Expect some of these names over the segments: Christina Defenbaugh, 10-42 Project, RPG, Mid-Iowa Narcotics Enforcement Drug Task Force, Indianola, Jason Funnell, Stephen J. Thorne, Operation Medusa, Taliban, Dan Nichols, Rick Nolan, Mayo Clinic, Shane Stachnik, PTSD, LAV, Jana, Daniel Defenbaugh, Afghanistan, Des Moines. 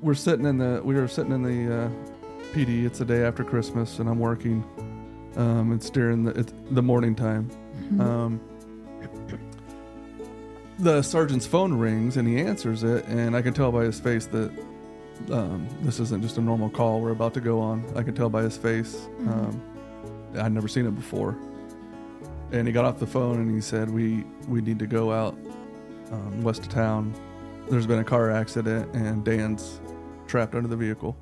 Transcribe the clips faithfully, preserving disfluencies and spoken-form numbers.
we're sitting in the we were sitting in the uh, P D. It's the day after Christmas, and I'm working. Um, it's during the it's the morning time. Mm-hmm. Um, the sergeant's phone rings, and he answers it, and I can tell by his face that um, this isn't just a normal call we're about to go on. I can tell by his face. Mm-hmm. Um, I'd never seen it before. And he got off the phone, and he said, we, we need to go out um, west of town. There's been a car accident, and Dan's trapped under the vehicle.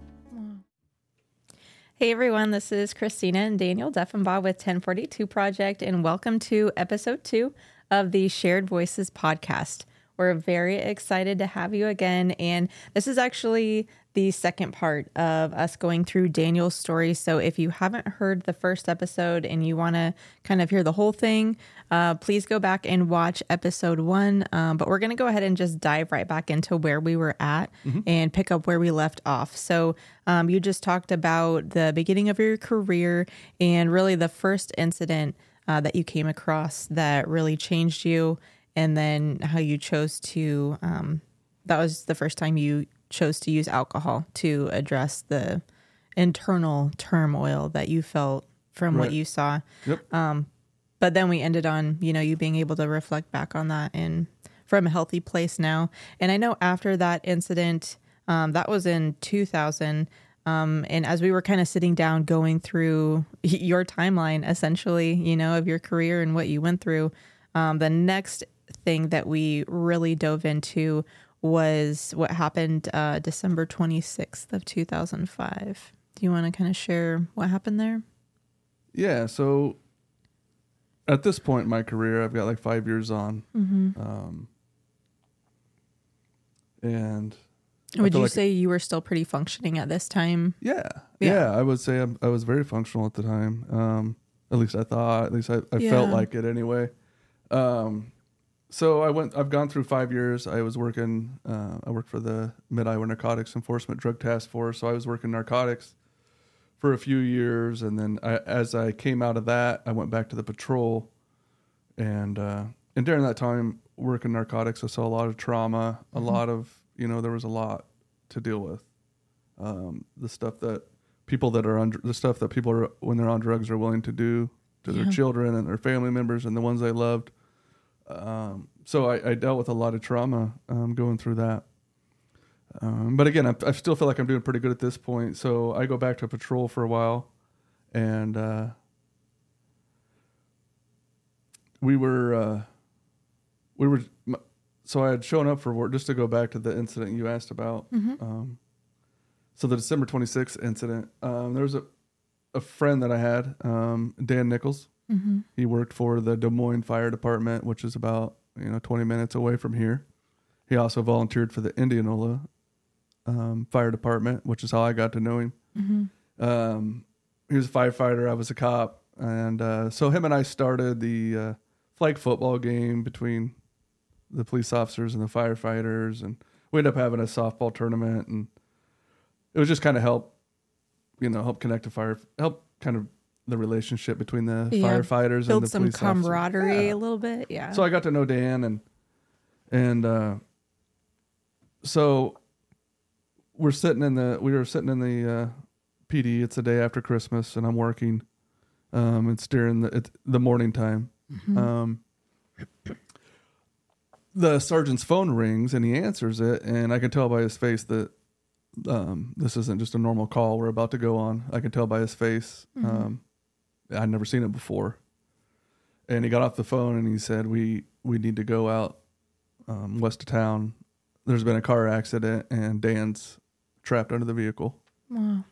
Hey everyone, this is Christina and Daniel Defenbaugh with ten forty-two Project, and welcome to episode two of the Shared Voices podcast. We're very excited to have you again, and this is actually the second part of us going through Daniel's story. So if you haven't heard the first episode and you want to kind of hear the whole thing, uh, please go back and watch episode one. Um, but we're going to go ahead and just dive right back into where we were at mm-hmm. and pick up where we left off. So um, you just talked about the beginning of your career and really the first incident uh, that you came across that really changed you. And then how you chose to, um, that was the first time you chose to use alcohol to address the internal turmoil that you felt from right. what you saw. Yep. Um, but then we ended on, you know, you being able to reflect back on that and from a healthy place now. And I know after that incident, um, that was in two thousand. Um, and as we were kind of sitting down, going through your timeline, essentially, you know, of your career and what you went through, um, the next thing that we really dove into was what happened uh, December twenty-sixth of two thousand five. Do you want to kind of share what happened there? Yeah. So at this point in my career, I've got like five years on. Mm-hmm. Um, and would you like say you were still pretty functioning at this time? Yeah. Yeah. yeah I would say I'm, I was very functional at the time. Um, at least I thought, at least I, I yeah. felt like it anyway. Um, So I went. I've gone through five years. I was working. Uh, I worked for the Mid-Iowa Narcotics Enforcement Drug Task Force. So I was working narcotics for a few years, and then I, as I came out of that, I went back to the patrol. And uh, and during that time working narcotics, I saw a lot of trauma. A mm-hmm. lot of you know there was a lot to deal with. Um, the stuff that people that are on the stuff that people are when they're on drugs are willing to do to yeah. their children and their family members and the ones they loved. Um, so I, I dealt with a lot of trauma, um, going through that. Um, but again, I, I still feel like I'm doing pretty good at this point. So I go back to patrol for a while, and, uh, we were, uh, we were, so I had shown up for work just to go back to the incident you asked about. Mm-hmm. Um, so the December twenty-sixth incident, um, there was a, a friend that I had, um, Dan Nichols. Mm-hmm. He worked for the Des Moines Fire Department, which is about, you know, twenty minutes away from here. He also volunteered for the Indianola um, Fire Department, which is how I got to know him. Mm-hmm. Um, he was a firefighter. I was a cop. And uh, so him and I started the uh, flag football game between the police officers and the firefighters. And we ended up having a softball tournament. And it was just kind of help, you know, help connect to fire, help kind of the relationship between the yeah. firefighters Build and the some police camaraderie yeah. a little bit. Yeah. So I got to know Dan, and, and, uh, so we're sitting in the, we were sitting in the, uh, P D. It's the day after Christmas, and I'm working. Um, it's during the, it's the morning time. Mm-hmm. Um, the sergeant's phone rings, and he answers it. And I can tell by his face that, um, this isn't just a normal call we're about to go on. I can tell by his face. Mm-hmm. Um, I'd never seen it before. And he got off the phone, and he said, we, we need to go out um, west of town. There's been a car accident, and Dan's trapped under the vehicle. Wow.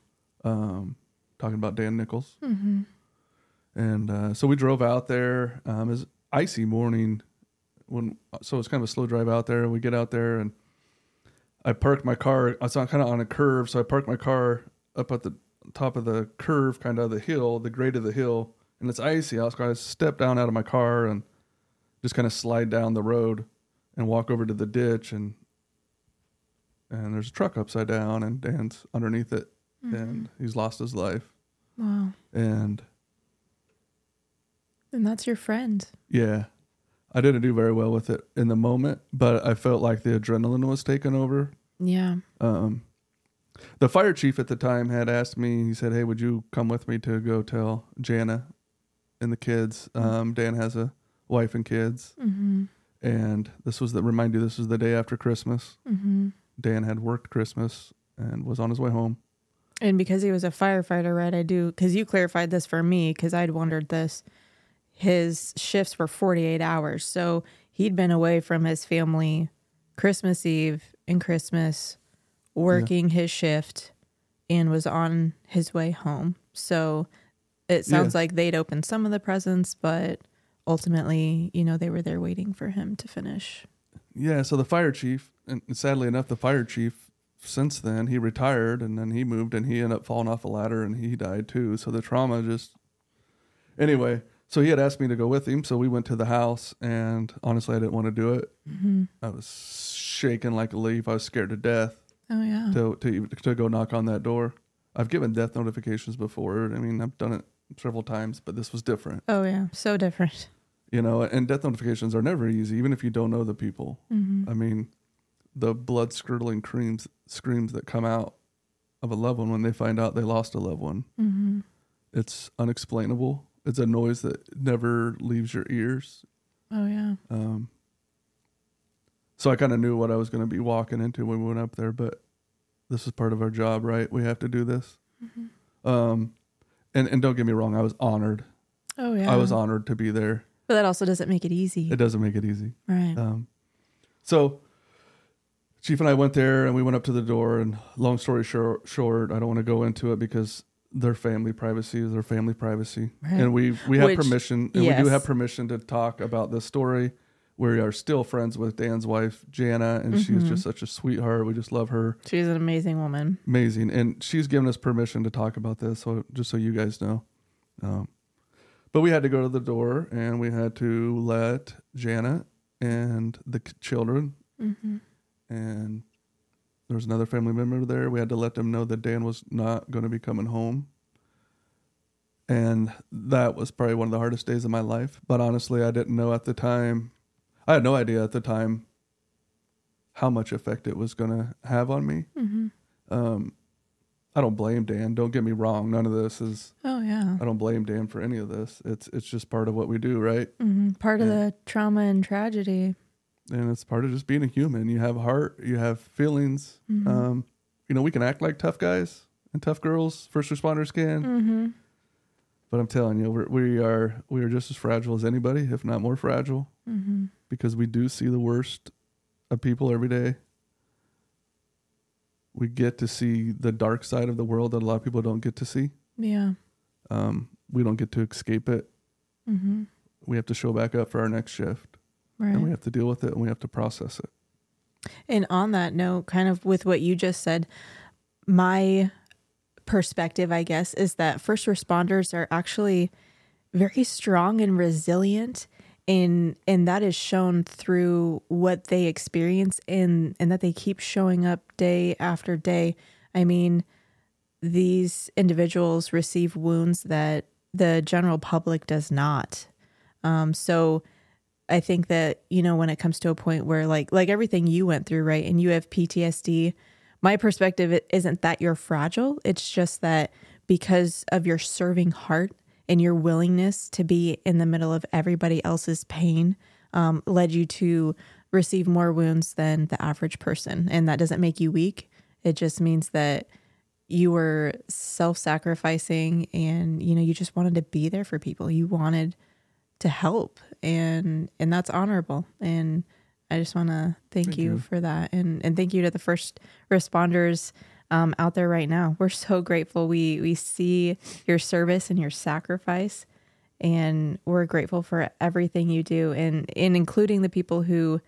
Um, talking about Dan Nichols. Mm-hmm. And uh, so we drove out there. Um, it was icy morning. when So it's kind of a slow drive out there. We get out there, and I parked my car. I was kind of on a curve, so I parked my car up at the top of the curve, kind of the hill, the grade of the hill, and it's icy. I was going to step down out of my car and just kind of slide down the road and walk over to the ditch, and and there's a truck upside down, and Dan's underneath it, mm-hmm. and he's lost his life. Wow. And and that's your friend. Yeah. I didn't do very well with it in the moment, but I felt like the adrenaline was taking over. Yeah. Um, The fire chief at the time had asked me, he said, hey, would you come with me to go tell Jana and the kids? Um, Dan has a wife and kids. Mm-hmm. And this was the, remind you, this was the day after Christmas. Mm-hmm. Dan had worked Christmas and was on his way home. And because he was a firefighter, right, I do, because you clarified this for me, because I'd wondered this, his shifts were forty-eight hours. So he'd been away from his family Christmas Eve and Christmas, working yeah. his shift, and was on his way home. So it sounds yeah. like they'd opened some of the presents, but ultimately, you know, they were there waiting for him to finish. Yeah, so the fire chief, and sadly enough, the fire chief, since then, he retired, and then he moved, and he ended up falling off a ladder, and he died too. So the trauma just... Anyway, so he had asked me to go with him, so we went to the house, and honestly, I didn't want to do it. Mm-hmm. I was shaking like a leaf. I was scared to death. Oh, yeah. To, to to go knock on that door. I've given death notifications before. I mean, I've done it several times, but this was different. Oh, yeah. So different. You know, and death notifications are never easy, even if you don't know the people. Mm-hmm. I mean, the blood-curdling screams, screams that come out of a loved one when they find out they lost a loved one. Mm-hmm. It's unexplainable. It's a noise that never leaves your ears. Oh, yeah. Um. So I kind of knew what I was going to be walking into when we went up there, but this is part of our job, right? We have to do this. Mm-hmm. Um, and, and don't get me wrong, I was honored. Oh, yeah. I was honored to be there. But that also doesn't make it easy. It doesn't make it easy. Right. Um, so Chief and I went there, and we went up to the door, and long story short, short I don't want to go into it because their family privacy is their family privacy. Right. And we, we have Which, permission, and yes. we do have permission to talk about this story. We are still friends with Dan's wife, Jana, and mm-hmm. she's just such a sweetheart. We just love her. She's an amazing woman. Amazing. And she's given us permission to talk about this, so just so you guys know. Um, but we had to go to the door, and we had to let Jana and the children, mm-hmm. and there was another family member there. We had to let them know that Dan was not going to be coming home. And that was probably one of the hardest days of my life. But honestly, I didn't know at the time. I had no idea at the time how much effect it was going to have on me. Mm-hmm. Um, I don't blame Dan. Don't get me wrong. None of this is... Oh, yeah. I don't blame Dan for any of this. It's it's just part of what we do, right? Mm-hmm. Part and, of the trauma and tragedy. And it's part of just being a human. You have heart. You have feelings. Mm-hmm. Um, you know, we can act like tough guys and tough girls. First responders can. Mm-hmm. But I'm telling you, we're, we are we are just as fragile as anybody, if not more fragile. Mm-hmm. Because we do see the worst of people every day. We get to see the dark side of the world that a lot of people don't get to see. Yeah. Um, we don't get to escape it. Mm-hmm. We have to show back up for our next shift. Right. And we have to deal with it, and we have to process it. And on that note, kind of with what you just said, my perspective, I guess, is that first responders are actually very strong and resilient. And and that is shown through what they experience, and, and that they keep showing up day after day. I mean, these individuals receive wounds that the general public does not. Um, so I think that, you know, when it comes to a point where like like everything you went through, right, and you have P T S D, my perspective isn't that you're fragile. It's just that because of your serving heart and your willingness to be in the middle of everybody else's pain um, led you to receive more wounds than the average person. And that doesn't make you weak. It just means that you were self-sacrificing, and, you know, you just wanted to be there for people. You wanted to help, and and that's honorable. And I just want to thank, thank you, you for that. And, and thank you to the first responders Um, out there right now. We're so grateful. We we see your service and your sacrifice, and we're grateful for everything you do, and, and including the people who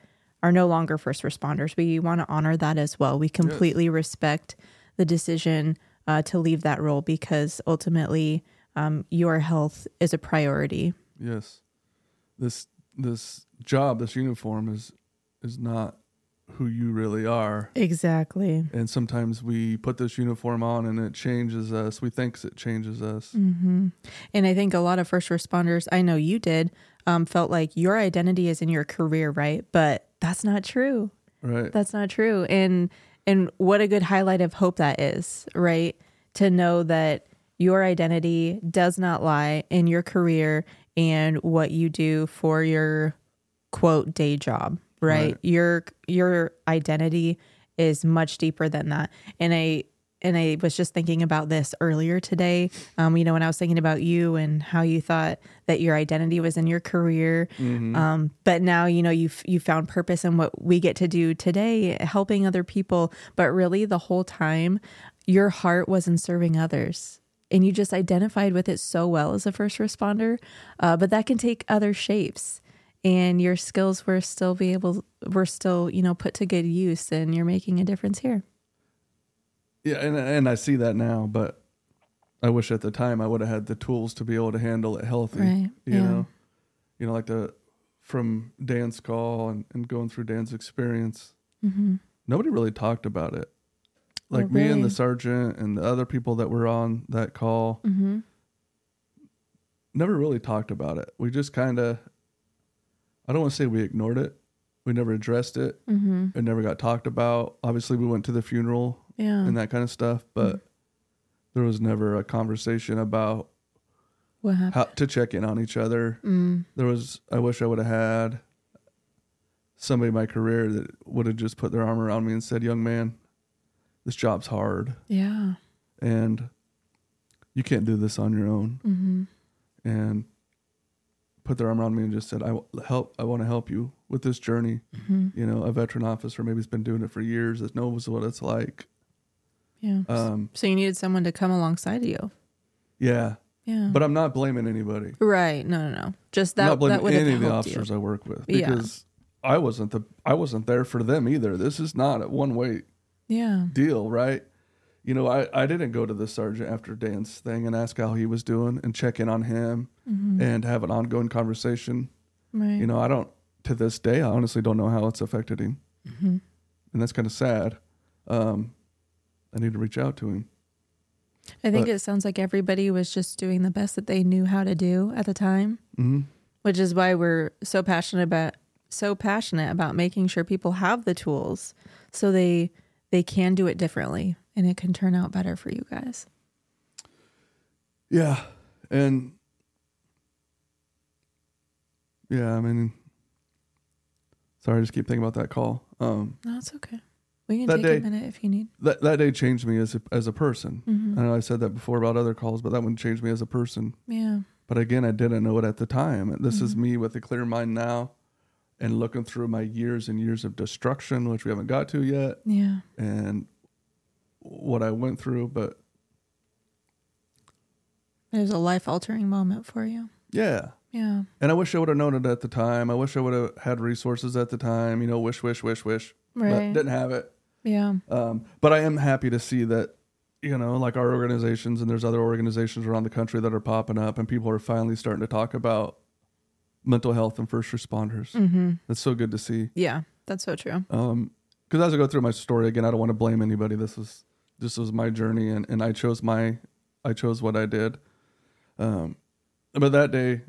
are no longer first responders. We want to honor that as well. We completely yes. respect the decision uh, to leave that role, because ultimately um, your health is a priority. Yes. This this job, this uniform is is not who you really are. Exactly. And sometimes we put this uniform on and it changes us. We think it changes us. Mm-hmm. And I think a lot of first responders, I know you did, um, felt like your identity is in your career, right? But that's not true. Right. That's not true. And And what a good highlight of hope that is, right? To know that your identity does not lie in your career and what you do for your quote day job, right? Right. Your your identity is much deeper than that. And I and I was just thinking about this earlier today. Um, you know, when I was thinking about you and how you thought that your identity was in your career, mm-hmm. um, but now you know you've you found purpose in what we get to do today, helping other people. But really, the whole time, your heart was in serving others. And you just identified with it so well as a first responder, uh, but that can take other shapes. And your skills were still be able, were still you know put to good use, and you're making a difference here. Yeah, and and I see that now, but I wish at the time I would have had the tools to be able to handle it healthy. Right. You yeah. know, you know, like the from Dan's call and, and going through Dan's experience, mm-hmm. nobody really talked about it. Like oh, really? Me and the sergeant and the other people that were on that call mm-hmm. never really talked about it. We just kind of, I don't want to say we ignored it. We never addressed it. Mm-hmm. It never got talked about. Obviously, we went to the funeral yeah. and that kind of stuff, but mm-hmm. there was never a conversation about what happened? How to check in on each other. Mm. There was, I wish I would have had somebody in my career that would have just put their arm around me and said, young man, this job's hard. Yeah. And you can't do this on your own. Mm-hmm. And put their arm around me and just said, I w- help. I want to help you with this journey. Mm-hmm. You know, a veteran officer maybe has been doing it for years. That knows what it's like. Yeah. Um, so you needed someone to come alongside you. Yeah. Yeah. But I'm not blaming anybody. Right. No, no, no. Just that. I'm not blaming that any of the officers you. I work with because yeah. I wasn't the, I wasn't there for them either. This is not a one way. Yeah. Deal, right? You know, I, I didn't go to the sergeant after Dan's thing and ask how he was doing and check in on him mm-hmm. and have an ongoing conversation. Right. You know, I don't, to this day, I honestly don't know how it's affected him. Mm-hmm. And that's kind of sad. Um, I need to reach out to him. I think but, it sounds like everybody was just doing the best that they knew how to do at the time, mm-hmm. which is why we're so passionate about, so passionate about making sure people have the tools so they... they can do it differently and it can turn out better for you guys. Yeah. And yeah, I mean, sorry, I just keep thinking about that call. Um, no, it's okay. We can take day, a minute if you need. That, that day changed me as a, as a person. Mm-hmm. I know I said that before about other calls, but that one changed me as a person. Yeah. But again, I didn't know it at the time. This mm-hmm. is me with a clear mind now. And looking through my years and years of destruction, which we haven't got to yet. Yeah. And what I went through, but. It was a life-altering moment for you. Yeah. Yeah. And I wish I would have known it at the time. I wish I would have had resources at the time. You know, wish, wish, wish, wish. Right. But didn't have it. Yeah. Um, but I am happy to see that, you know, like our organizations and there's other organizations around the country that are popping up and people are finally starting to talk about mental health and first responders. Mm-hmm. That's so good to see. Yeah, that's so true. Um, because as I go through my story again, I don't want to blame anybody. This was this was my journey, and, and I chose my I chose what I did. Um, but that day,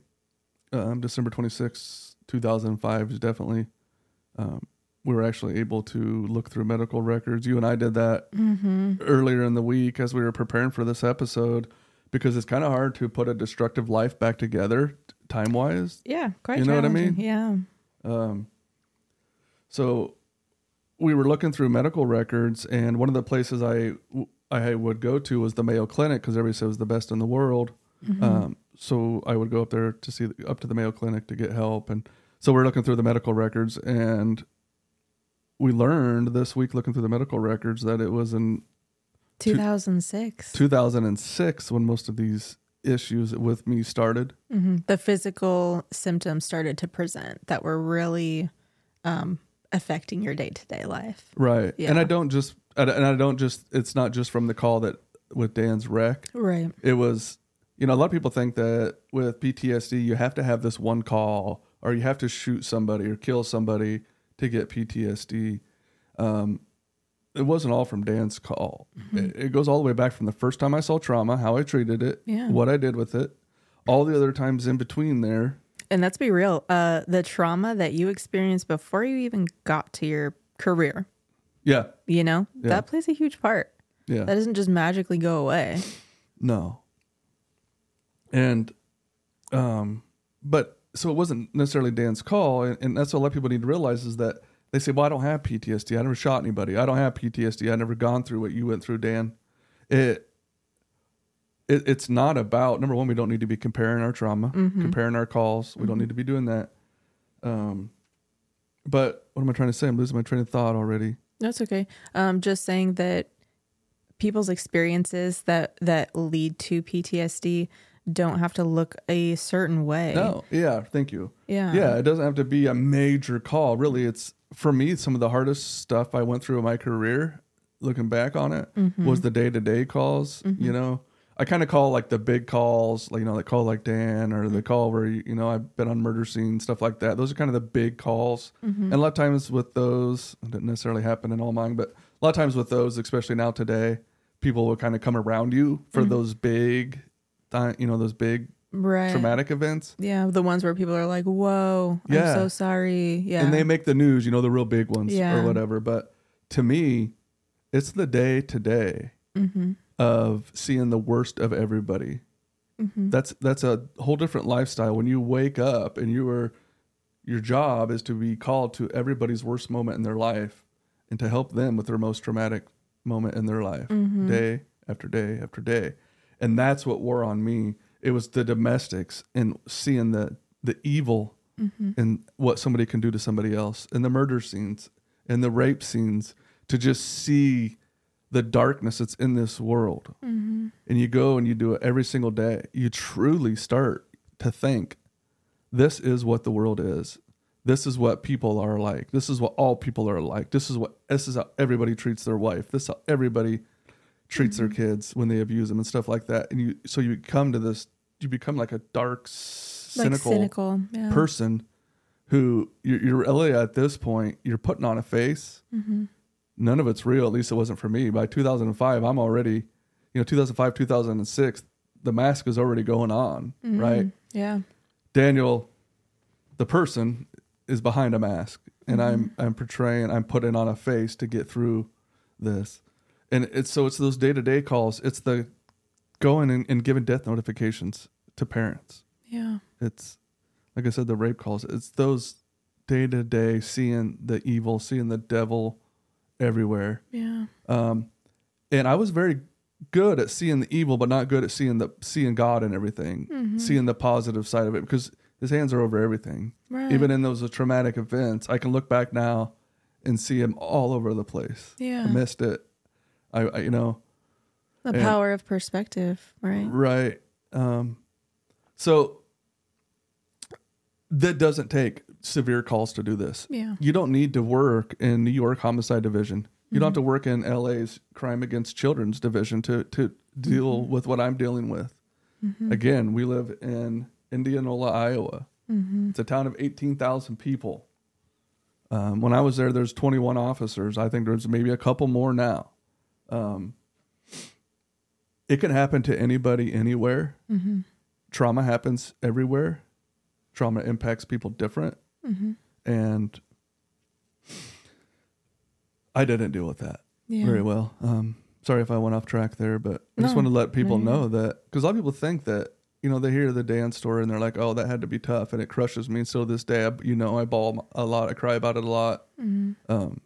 um, December twenty-sixth, two thousand five, is definitely um, we were actually able to look through medical records. You and I did that mm-hmm. earlier in the week as we were preparing for this episode, because it's kind of hard to put a destructive life back together. Time wise, yeah, quite. You know what I mean? Yeah. Um. So, we were looking through medical records, and one of the places I I would go to was the Mayo Clinic because everybody said it was the best in the world. Mm-hmm. Um. So I would go up there to see up to the Mayo Clinic to get help, and so we're looking through the medical records, and we learned this week looking through the medical records that it was in two thousand six. two thousand six when most of these issues with me started. Mm-hmm. The physical symptoms started to present that were really um, affecting your day-to-day life. Right. Yeah. And I don't just, and I don't just, it's not just from the call that with Dan's wreck. Right. It was, you know, a lot of people think that with P T S D, you have to have this one call or you have to shoot somebody or kill somebody to get P T S D. Um, it wasn't all from Dan's call. Mm-hmm. It, it goes all the way back from the first time I saw trauma, how I treated it, yeah. what I did with it, all the other times in between there. And let's be real. Uh, the trauma that you experienced before you even got to your career. Yeah. You know, yeah. that plays a huge part. Yeah. That doesn't just magically go away. No. And, um, but so it wasn't necessarily Dan's call. And, and that's what a lot of people need to realize is that they say, well, I don't have P T S D. I never shot anybody. I don't have P T S D. I never gone through what you went through, Dan. It, it it's not about, number one, we don't need to be comparing our trauma, mm-hmm. comparing our calls. We mm-hmm. don't need to be doing that. Um, but what am I trying to say? I'm losing my train of thought already. That's okay. Um, just saying that people's experiences that, that lead to P T S D don't have to look a certain way. No. Yeah. Thank you. Yeah. Yeah. It doesn't have to be a major call. Really, it's for me, some of the hardest stuff I went through in my career, looking back on it, mm-hmm. was the day-to-day calls. Mm-hmm. You know, I kind of call like the big calls, like, you know, the call like Dan or mm-hmm. the call where, you know, I've been on murder scenes, stuff like that. Those are kind of the big calls. Mm-hmm. And a lot of times with those, it didn't necessarily happen in all mine, but a lot of times with those, especially now today, people will kind of come around you for mm-hmm. those big, you know, those big right. traumatic events. Yeah. The ones where people are like, whoa, yeah. I'm so sorry. Yeah. And they make the news, you know, the real big ones yeah. or whatever. But to me, it's the day to day. Mm-hmm. of seeing the worst of everybody. Mm-hmm. That's that's a whole different lifestyle. When you wake up and you are, your job is to be called to everybody's worst moment in their life and to help them with their most traumatic moment in their life, mm-hmm. day after day after day. And that's what wore on me. It was the domestics and seeing the, the evil mm-hmm. and what somebody can do to somebody else, and the murder scenes and the rape scenes, to just see the darkness that's in this world. Mm-hmm. And you go and you do it every single day. You truly start to think, this is what the world is. This is what people are like. This is what all people are like. This is what, this is how everybody treats their wife. This is how everybody treats mm-hmm. their kids when they abuse them and stuff like that. And you, so you come to this, you become like a dark, cynical, like cynical yeah. person who you're, you're really at this point, you're putting on a face. Mm-hmm. None of it's real. At least it wasn't for me. By two thousand five, I'm already, you know, two thousand five, two thousand six, the mask is already going on, mm-hmm. right? Yeah. Daniel, the person, is behind a mask, and mm-hmm. I'm I'm portraying, I'm putting on a face to get through this. And it's so it's those day-to-day calls. It's the going and, and giving death notifications to parents. Yeah. It's, like I said, the rape calls. It's those day-to-day, seeing the evil, seeing the devil everywhere. Yeah. Um, and I was very good at seeing the evil, but not good at seeing the seeing God and everything, mm-hmm. seeing the positive side of it, because his hands are over everything. Right. Even in those traumatic events, I can look back now and see him all over the place. Yeah. I missed it. I, I you know. The and, power of perspective, right? Right. Um, so that doesn't take severe calls to do this. Yeah. You don't need to work in New York Homicide Division. You mm-hmm. don't have to work in L A's Crime Against Children's Division to, to deal mm-hmm. with what I'm dealing with. Mm-hmm. Again, we live in Indianola, Iowa. Mm-hmm. It's a town of eighteen thousand people. Um, when I was there, there's twenty-one officers. I think there's maybe a couple more now. Um, it can happen to anybody, anywhere. Mm-hmm. Trauma happens everywhere. Trauma impacts people different. Mm-hmm. And I didn't deal with that yeah. very well. Um, sorry if I went off track there, but I no, just want to let people no, yeah. know that, because a lot of people think that, you know, they hear the Dan story and they're like, oh, that had to be tough, and it crushes me. So this day, I, you know, I bawl a lot. I cry about it a lot. Mm-hmm. Um,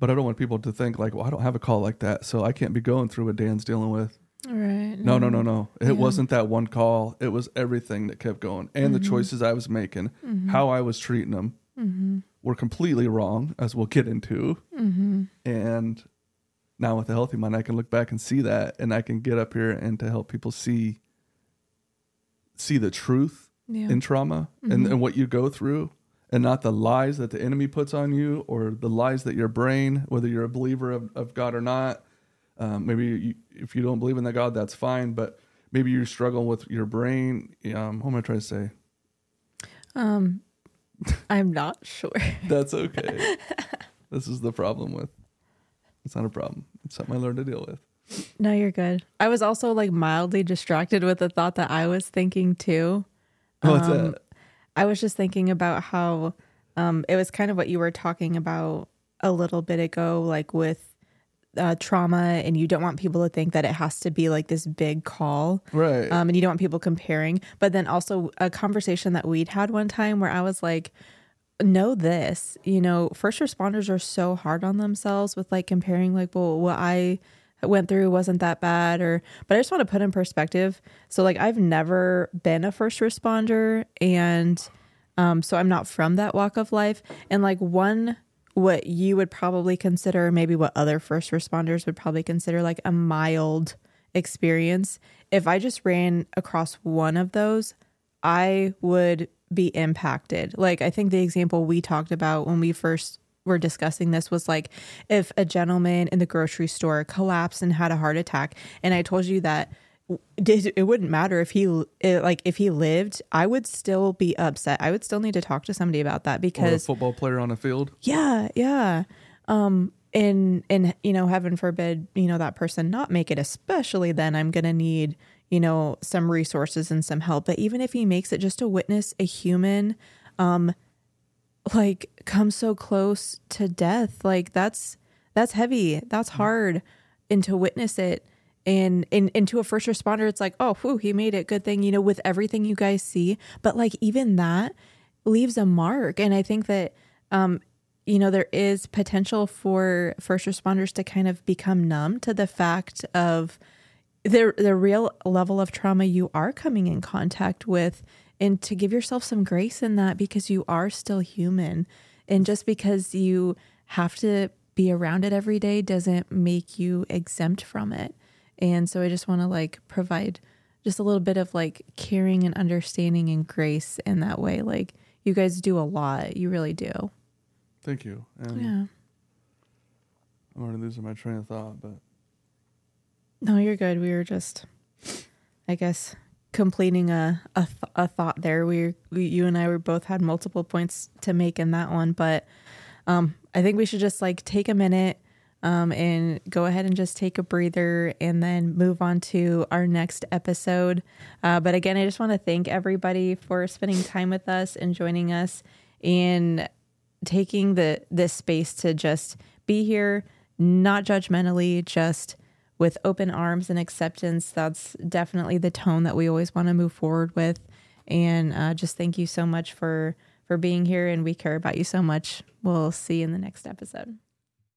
but I don't want people to think like, well, I don't have a call like that, so I can't be going through what Dan's dealing with. Right. No, no, no, no. It yeah. wasn't that one call. It was everything that kept going, and mm-hmm. the choices I was making, mm-hmm. how I was treating them mm-hmm. were completely wrong, as we'll get into. Mm-hmm. And now with a healthy mind, I can look back and see that, and I can get up here and to help people see see the truth yeah. in trauma mm-hmm. and, and what you go through, and not the lies that the enemy puts on you, or the lies that your brain, whether you're a believer of, of God or not. Um, maybe you, if you don't believe in that God, that's fine. But maybe you're struggling with your brain. Um, what am I trying to say? Um, I'm not sure. That's okay. This is the problem with. It's not a problem. It's something I learned to deal with. No, you're good. I was also like mildly distracted with the thought that I was thinking too. Um, What's that? I was just thinking about how um, it was kind of what you were talking about a little bit ago, like with uh, trauma, and you don't want people to think that it has to be like this big call. Right. Um, and you don't want people comparing. But then also a conversation that we'd had one time where I was like, know this, you know, first responders are so hard on themselves with like comparing like, well, what I went through wasn't that bad, or, but I just want to put in perspective. So like, I've never been a first responder, and um, so I'm not from that walk of life. And like one, what you would probably consider, maybe what other first responders would probably consider like a mild experience. If I just ran across one of those, I would be impacted. Like, I think the example we talked about when we first were discussing this was like, if a gentleman in the grocery store collapsed and had a heart attack, and I told you that it wouldn't matter if he like if he lived, I would still be upset. I would still need to talk to somebody about that, because or a football player on a field. Yeah, yeah. Um, and and you know, heaven forbid, you know, that person not make it. Especially then, I'm gonna need, you know, some resources and some help. But even if he makes it, just to witness a human, um, like come so close to death, like that's that's heavy. That's hard, and to witness it. And, and, and to a first responder, it's like, oh, whew, he made it, good thing, you know, with everything you guys see. But like, even that leaves a mark. And I think that, um, you know, there is potential for first responders to kind of become numb to the fact of the, the real level of trauma you are coming in contact with, and to give yourself some grace in that, because you are still human. And just because you have to be around it every day doesn't make you exempt from it. And so I just want to like provide just a little bit of like caring and understanding and grace in that way. Like, you guys do a lot. You really do. Thank you. And yeah. I'm already losing my train of thought, but. No, you're good. We were just, I guess, completing a, a, th- a thought there. We, we, you and I were both had multiple points to make in that one, but um, I think we should just like take a minute. Um, and go ahead and just take a breather and then move on to our next episode. Uh, but again, I just want to thank everybody for spending time with us and joining us and taking the this space to just be here, not judgmentally, just with open arms and acceptance. That's definitely the tone that we always want to move forward with. And uh, just thank you so much for, for being here, and we care about you so much. We'll see you in the next episode.